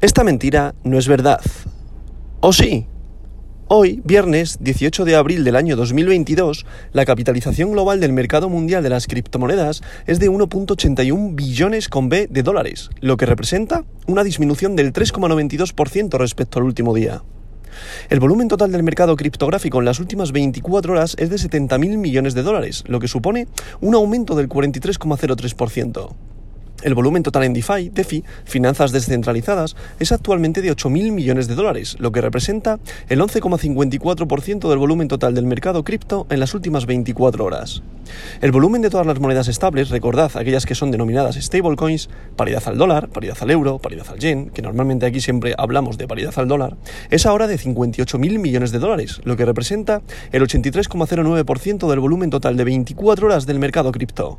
Esta mentira no es verdad. ¿O sí? Hoy, viernes 18 de abril del año 2022, la capitalización global del mercado mundial de las criptomonedas es de 1.81 billones con B de dólares, lo que representa una disminución del 3,92% respecto al último día. El volumen total del mercado criptográfico en las últimas 24 horas es de 70.000 millones de dólares, lo que supone un aumento del 43,03%. El volumen total en DeFi, finanzas descentralizadas, es actualmente de 8.000 millones de dólares, lo que representa el 11,54% del volumen total del mercado cripto en las últimas 24 horas. El volumen de todas las monedas estables, recordad aquellas que son denominadas stablecoins, paridad al dólar, paridad al euro, paridad al yen, que normalmente aquí siempre hablamos de paridad al dólar, es ahora de 58.000 millones de dólares, lo que representa el 83,09% del volumen total de 24 horas del mercado cripto.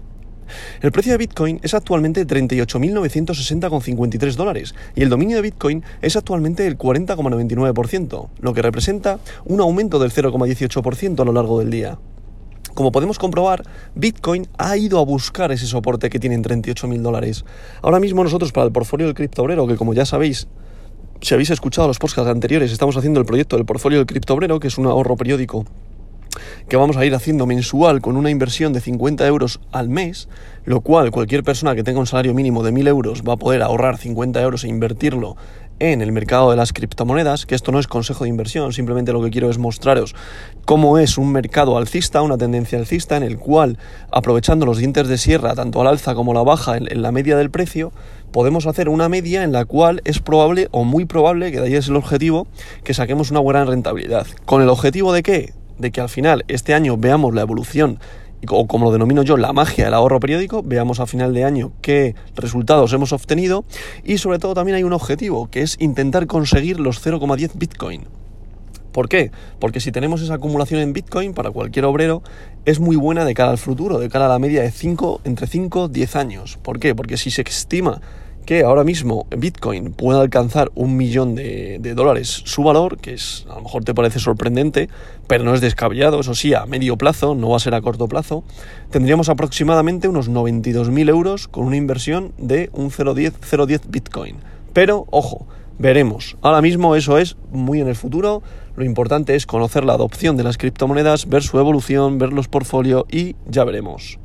El precio de Bitcoin es actualmente 38.960,53 dólares y el dominio de Bitcoin es actualmente el 40,99%, lo que representa un aumento del 0,18% a lo largo del día. Como podemos comprobar, Bitcoin ha ido a buscar ese soporte que tiene en 38.000 dólares. Ahora mismo nosotros para el portfolio del cripto obrero, que como ya sabéis, si habéis escuchado los podcasts anteriores, estamos haciendo el proyecto del portfolio del cripto obrero, que es un ahorro periódico que vamos a ir haciendo mensual con una inversión de 50 euros al mes, lo cual cualquier persona que tenga un salario mínimo de 1.000 euros va a poder ahorrar 50 euros e invertirlo en el mercado de las criptomonedas, que esto no es consejo de inversión, simplemente lo que quiero es mostraros cómo es un mercado alcista, una tendencia alcista en el cual, aprovechando los dientes de sierra, tanto al alza como a la baja en la media del precio, podemos hacer una media en la cual es probable o muy probable, que de ahí es el objetivo, que saquemos una buena rentabilidad. ¿Con el objetivo de qué? De que al final este año veamos la evolución, o como lo denomino yo, la magia del ahorro periódico, veamos a final de año qué resultados hemos obtenido, y sobre todo también hay un objetivo, que es intentar conseguir los 0,10 Bitcoin. ¿Por qué? Porque si tenemos esa acumulación en Bitcoin, para cualquier obrero, es muy buena de cara al futuro, de cara a la media de entre 5 y 10 años. ¿Por qué? Porque si se estima que ahora mismo Bitcoin puede alcanzar $1.000.000 su valor, que es, a lo mejor te parece sorprendente, pero no es descabellado, eso sí, a medio plazo, no va a ser a corto plazo, tendríamos aproximadamente unos 92.000 euros con una inversión de un 0,10 Bitcoin. Pero, ojo, veremos. Ahora mismo eso es muy en el futuro, lo importante es conocer la adopción de las criptomonedas, ver su evolución, ver los portfolios y ya veremos.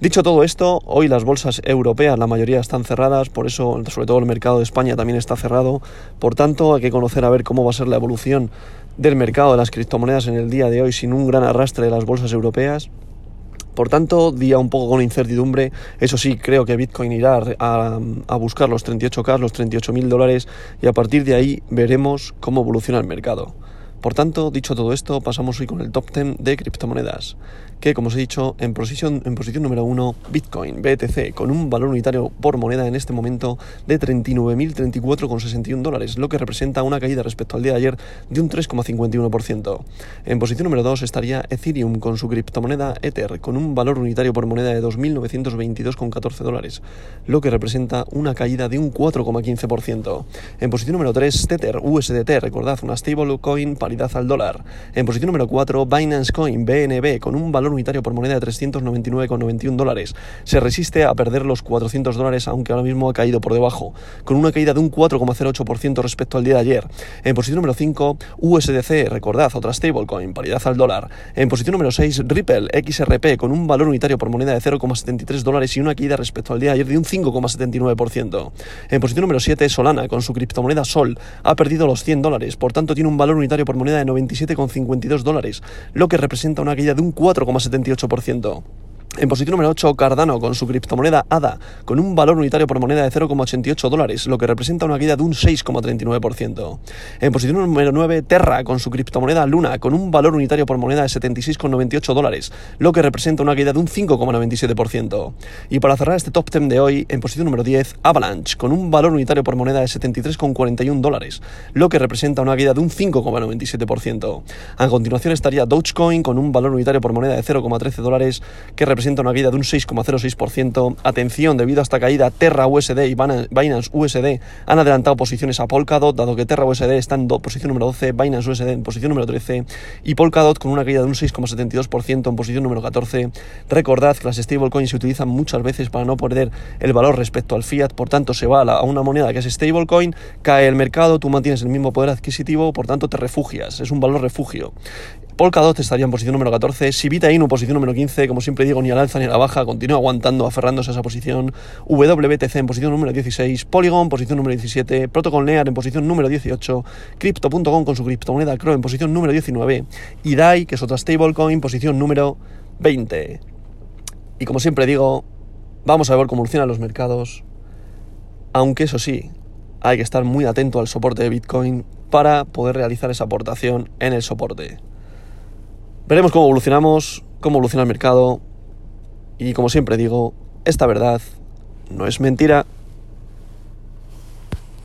Dicho todo esto, hoy las bolsas europeas, la mayoría están cerradas, por eso sobre todo el mercado de España también está cerrado, por tanto hay que conocer a ver cómo va a ser la evolución del mercado de las criptomonedas en el día de hoy sin un gran arrastre de las bolsas europeas. Por tanto, día un poco con incertidumbre, eso sí, creo que Bitcoin irá a buscar los 38K, los 38.000 dólares y a partir de ahí veremos cómo evoluciona el mercado. Por tanto, dicho todo esto, pasamos hoy con el top 10 de criptomonedas, que como os he dicho, en posición número 1, Bitcoin, BTC, con un valor unitario por moneda en este momento de 39.034,61 dólares, lo que representa una caída respecto al día de ayer de un 3,51%. En posición número 2 estaría Ethereum con su criptomoneda Ether, con un valor unitario por moneda de 2.922,14 dólares, lo que representa una caída de un 4,15%. En posición número 3, Tether, USDT, recordad, una stablecoin al dólar. En posición número 4, Binance Coin, BNB, con un valor unitario por moneda de 399,91 dólares. Se resiste a perder los 400 dólares, aunque ahora mismo ha caído por debajo, con una caída de un 4,08% respecto al día de ayer. En posición número 5, USDC, recordad, otra stablecoin, paridad al dólar. En posición número 6, Ripple, XRP, con un valor unitario por moneda de 0,73 dólares y una caída respecto al día de ayer de un 5,79%. En posición número 7, Solana, con su criptomoneda Sol, ha perdido los 100 dólares, por tanto tiene un valor unitario por moneda de 97,52 dólares, lo que representa una caída de un 4,78%. En posición número 8, Cardano con su criptomoneda ADA, con un valor unitario por moneda de 0,88 dólares, lo que representa una caída de un 6,39%. En posición número 9, Terra con su criptomoneda Luna, con un valor unitario por moneda de 76,98 dólares, lo que representa una caída de un 5,97%. Y para cerrar este top 10 de hoy, en posición número 10, Avalanche, con un valor unitario por moneda de 73,41 dólares, lo que representa una caída de un 5,97%. A continuación estaría Dogecoin con un valor unitario por moneda de 0,13 dólares, que representa representa una caída de un 6,06%. Atención, debido a esta caída, Terra USD y Binance USD han adelantado posiciones a Polkadot, dado que Terra USD está en posición número 12, Binance USD en posición número 13 y Polkadot con una caída de un 6,72% en posición número 14. Recordad que las stablecoins se utilizan muchas veces para no perder el valor respecto al fiat, por tanto se va a una moneda que es stablecoin, cae el mercado, tú mantienes el mismo poder adquisitivo, por tanto te refugias, es un valor refugio. Polkadot estaría en posición número 14, Shiba Inu posición número 15, como siempre digo, ni al alza ni a la baja, continúa aguantando, aferrándose a esa posición. WBTC en posición número 16, Polygon posición número 17, Protocol Near en posición número 18, Crypto.com con su criptomoneda CRO en posición número 19 y DAI, que es otra stablecoin, posición número 20. Y como siempre digo, vamos a ver cómo evolucionan los mercados, aunque eso sí, hay que estar muy atento al soporte de Bitcoin para poder realizar esa aportación en el soporte. Veremos cómo evolucionamos, cómo evoluciona el mercado y, como siempre digo, esta verdad no es mentira.